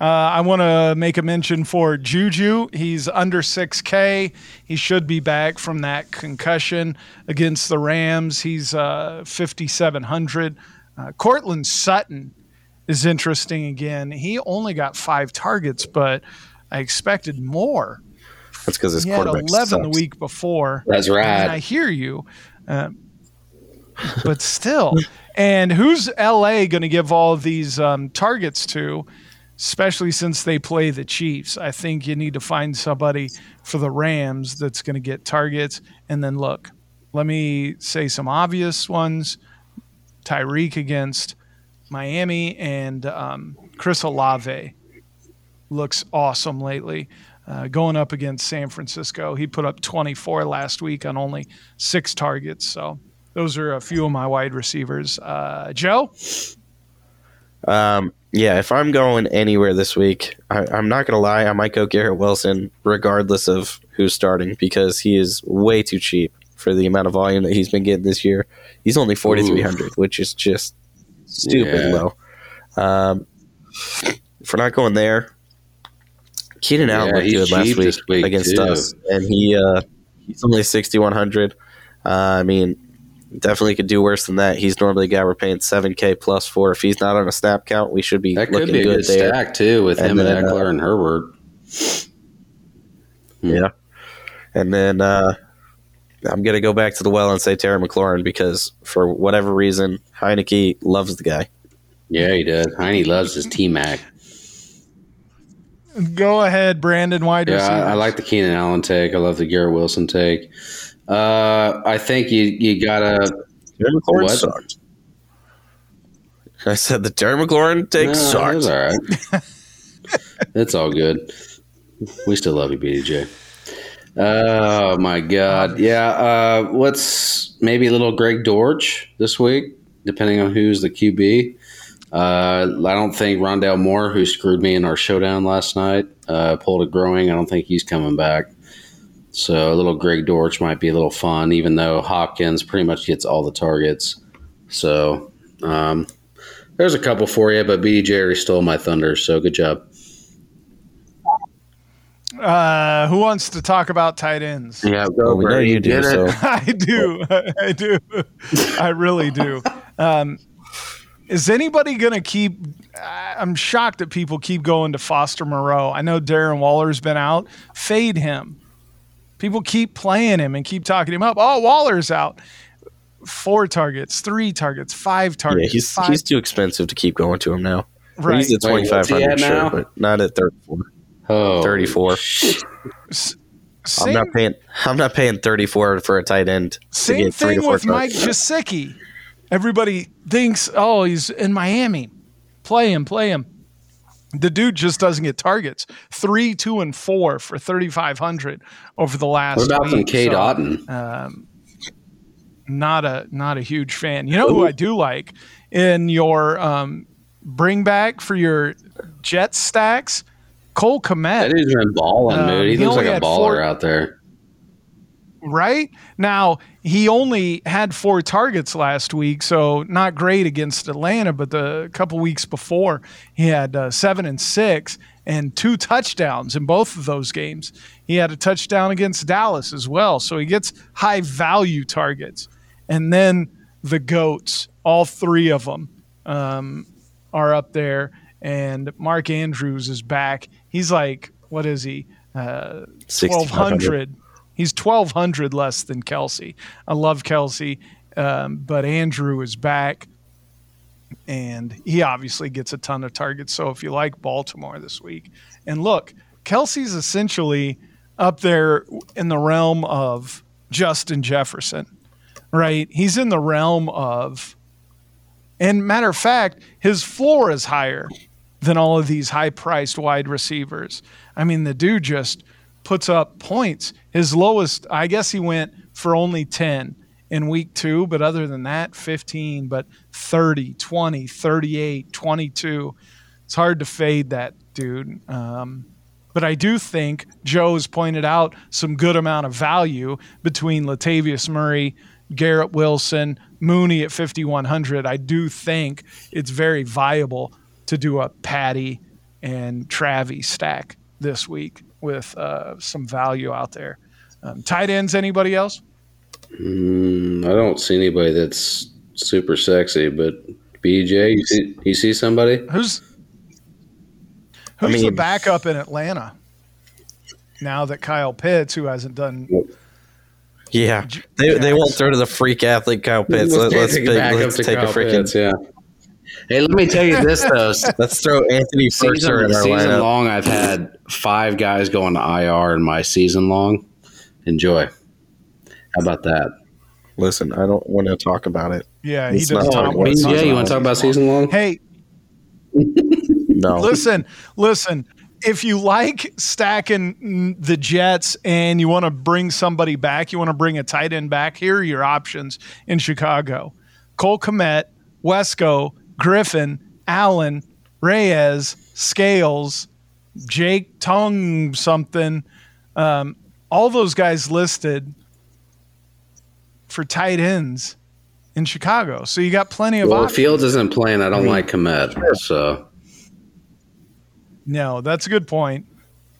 Uh, I want to make a mention for Juju. He's under six K. He should be back from that concussion against the Rams. He's uh, fifty-seven hundred. Uh, Cortland Sutton is interesting again. He only got five targets, but I expected more. That's because his quarterback sucks. He had eleven the week before. That's right. And I hear you. Uh, But still, and who's L A going to give all these um, targets to, especially since they play the Chiefs? I think you need to find somebody for the Rams that's going to get targets. And then, look, let me say some obvious ones. Tyreek against Miami and um, Chris Olave looks awesome lately. Uh, going up against San Francisco, he put up twenty-four last week on only six targets, so – those are a few of my wide receivers. Uh, Joe? Um, yeah, if I'm going anywhere this week, I, I'm not going to lie, I might go Garrett Wilson regardless of who's starting because he is way too cheap for the amount of volume that he's been getting this year. He's only forty-three hundred, which is just stupid yeah. low. Um, if we're not going there, Keenan Allen looked good last week, week against too. us, and he uh, he's only sixty-one hundred. Uh, I mean, definitely could do worse than that. He's normally a guy we're paying seven K plus for. If he's not on a snap count, we should be that looking good there. That could be a good stack, there. too, with and him then, and Eckler uh, and Herbert. Yeah. And then uh, I'm going to go back to the well and say Terry McLaurin because for whatever reason, Heineke loves the guy. Yeah, he does. Heine loves his T-Mac. Go ahead, Brandon. Wide yeah, receivers. I, I like the Keenan Allen take. I love the Garrett Wilson take. Uh, I think you you gotta. Terry McLaurin sucked. I said the Terry McLaurin take no, sucked. It's all right. It's all good. We still love you, B D J. Uh, oh my God, yeah. Uh, what's maybe a little Greg Dortch this week, depending on who's the Q B. Uh, I don't think Rondale Moore, who screwed me in our showdown last night, uh, pulled a groin. I don't think he's coming back. So a little Greg Dortch might be a little fun, even though Hopkins pretty much gets all the targets. So um, there's a couple for you, but B J already stole my thunder, so good job. Uh, who wants to talk about tight ends? Yeah, well, we know you do. So. I do. I do. I really do. Um, is anybody going to keep – I'm shocked that people keep going to Foster Moreau. I know Darren Waller's been out. Fade him. People keep playing him and keep talking him up. Oh, Waller's out. four targets, three targets, five targets. Yeah, he's five. He's too expensive to keep going to him now. Right. He's at twenty-five hundred, he sure, but not at thirty-four. Oh, thirty-four. S- I'm not paying. I'm not paying thirty-four for a tight end. Same thing with targets. Mike Gesicki. Everybody thinks, oh, he's in Miami. Play him, play him. The dude just doesn't get targets. Three, two, and four for thirty-five hundred over the last. What about some Cade Otton? Um, not a not a huge fan. You know who I do like in your um, bring back for your Jet stacks? Cole Kmet. That dude's been balling, um, dude. He, he looks like a baller four, out there. Right? Now, he only had four targets last week, so not great against Atlanta, but the couple weeks before, he had uh, seven and six and two touchdowns in both of those games. He had a touchdown against Dallas as well, so he gets high-value targets. And then the GOATs, all three of them, um, are up there. And Mark Andrews is back. He's like, what is he? Uh, twelve hundred. He's twelve hundred less than Kelce. I love Kelce, um, but Andrew is back. And he obviously gets a ton of targets. So if you like Baltimore this week. And look, Kelce's essentially up there in the realm of Justin Jefferson, right? He's in the realm of, and matter of fact, his floor is higher than all of these high-priced wide receivers. I mean, the dude just puts up points. His lowest, I guess he went for only ten in week two, but other than that, fifteen, but thirty, twenty, thirty-eight, twenty-two. It's hard to fade that dude. Um, but I do think Joe has pointed out some good amount of value between Latavius Murray, Garrett Wilson, Mooney at fifty-one hundred. I do think it's very viable to do a Patty and Travi stack this week with uh, some value out there. Um, tight ends, anybody else? Mm, I don't see anybody that's super sexy, but B J, you see, you see somebody? Who's, who's I mean, the backup in Atlanta now that Kyle Pitts, who hasn't done – Yeah, they they won't throw to the freak athlete Kyle Pitts. Let's, let's, take, let's take a freaking Pitts, yeah. Hey, let me tell you this though. Let's throw Anthony Purser in our lineup. Season long, I've had five guys going to I R in my season long. Enjoy. How about that? Listen, I don't want to talk about it. Yeah, he doesn't. Yeah, you want to talk about season long? Hey, no. Listen, listen. If you like stacking the Jets and you want to bring somebody back, you want to bring a tight end back, here are your options in Chicago. Cole Kmet, Wesco, Griffin, Allen, Reyes, Scales, Jake Tung something. Um, all those guys listed for tight ends in Chicago. So you got plenty of well, options. Well, Fields isn't playing. I don't I mean, like Kmet, sure. so... No, that's a good point.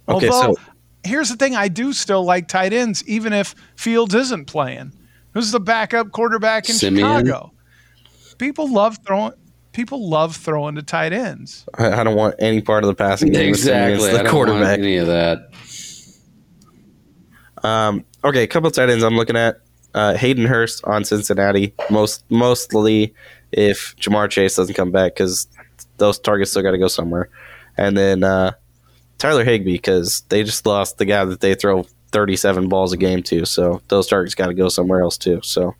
Okay, although, so, here's the thing. I do still like tight ends, even if Fields isn't playing. Who's the backup quarterback in Simeon? Chicago? People love throwing People love throwing to tight ends. I, I don't want any part of the passing game. Exactly. The I don't quarterback. want any of that. Um, okay, a couple of tight ends I'm looking at. Uh, Hayden Hurst on Cincinnati, most mostly if Ja'Marr Chase doesn't come back because those targets still got to go somewhere. And then uh, Tyler Higbee, because they just lost the guy that they throw thirty-seven balls a game to. So those targets got to go somewhere else, too. So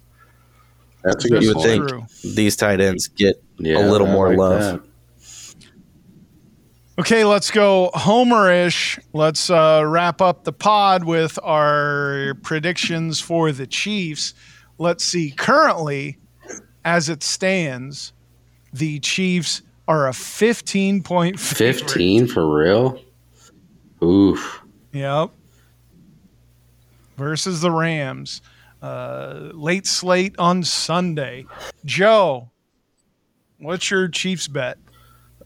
that's a good you would think true. These tight ends get yeah, a little more like love. That. Okay, let's go Homer-ish. Let's uh, wrap up the pod with our predictions for the Chiefs. Let's see. Currently, as it stands, the Chiefs are a fifteen-point favorite. fifteen for real? Oof. Yep. Versus the Rams. Uh, late slate on Sunday. Joe, what's your Chiefs bet?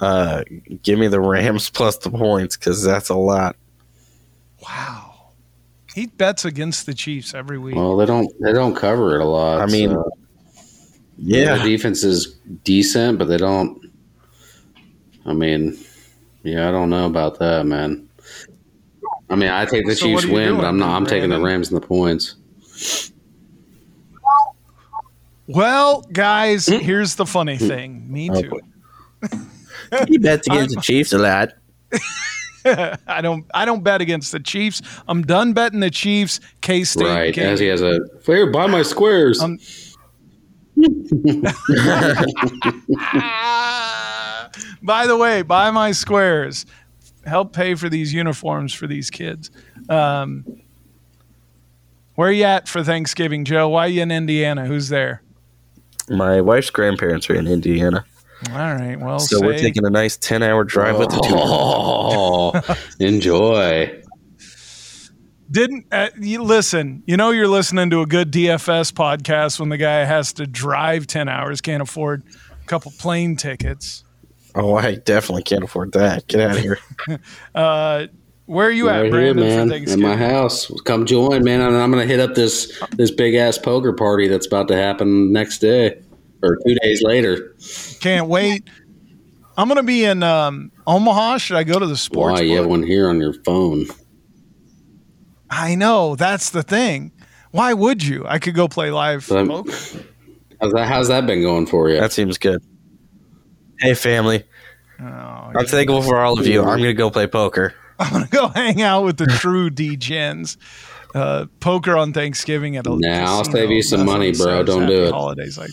Uh, give me the Rams plus the points because that's a lot. Wow. He bets against the Chiefs every week. Well, they don't they don't cover it a lot. I mean, so. yeah. Their defense is decent, but they don't. I mean, yeah, I don't know about that, man. I mean, I take the so Chiefs win, but I'm not. I'm taking the Rams and the points. Well, guys, here's the funny thing. Me oh, too. You bet against the Chiefs a lot. I don't. I don't bet against the Chiefs. I'm done betting the Chiefs. K State, right? K- as he has a player by my squares. Um, by the way, buy my squares. Help pay for these uniforms for these kids. Um, where are you at for Thanksgiving, Joe? Why are you in Indiana? Who's there? My wife's grandparents are in Indiana. All right. Well, so say, we're taking a nice ten-hour drive oh, with the two. Oh, enjoy. Didn't uh, you listen? You know you're listening to a good D F S podcast when the guy has to drive ten hours, can't afford a couple plane tickets. Oh, I definitely can't afford that. Get out of here. uh, where are you We're at, here, Brandon? Man, for Thanksgiving? At my house. Come join, man. I'm, I'm going to hit up this this big ass poker party that's about to happen next day or two days later. Can't wait. I'm going to be in um, Omaha. Should I go to the sports? Why, you have one here on your phone. I know. That's the thing. Why would you? I could go play live poker. How's that, how's that been going for you? That seems good. Hey, family. Oh, I'm thankful for all of you. I'm going to go play poker. I'm going to go hang out with the true D-Gens. Uh, poker on Thanksgiving at a nah, casino. I'll save you some That's money, bro. Don't do it. Holidays like.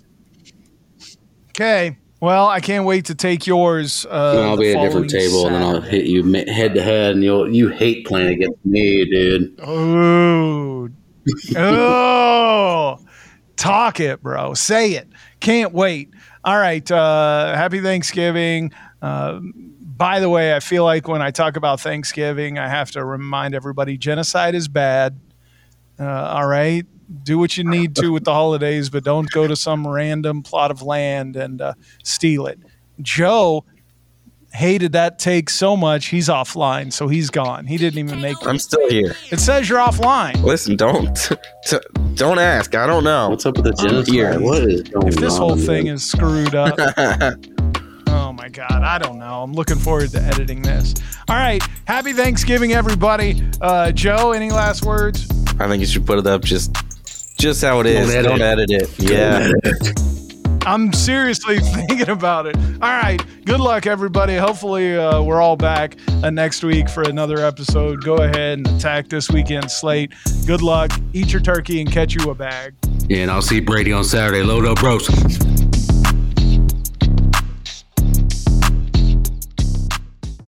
Okay. Well, I can't wait to take yours. Uh, no, I'll be at a different table, Saturday. And then I'll hit you head to head, and you'll you hate playing against me, dude. Oh, oh, talk it, bro. Say it. Can't wait. All right. Uh, happy Thanksgiving. Uh, by the way, I feel like when I talk about Thanksgiving, I have to remind everybody genocide is bad. Uh, all right. Do what you need to with the holidays, but don't go to some random plot of land and uh, steal it. Joe hated that take so much. He's offline, so he's gone. He didn't even make it. I'm still here. It says you're offline. Listen, don't don't ask. I don't know. What's up with the genocide? What is going If this whole on, thing dude? Is screwed up. Oh, my God. I don't know. I'm looking forward to editing this. All right. Happy Thanksgiving, everybody. Uh, Joe, any last words? I think you should put it up just just how it is. Don't edit it. Yeah. I'm seriously thinking about it. All right. Good luck, everybody. Hopefully uh, we're all back uh, next week for another episode. Go ahead and attack this weekend slate. Good luck. Eat your turkey and catch you a bag. Yeah, and I'll see Brady on Saturday. Load up, bros.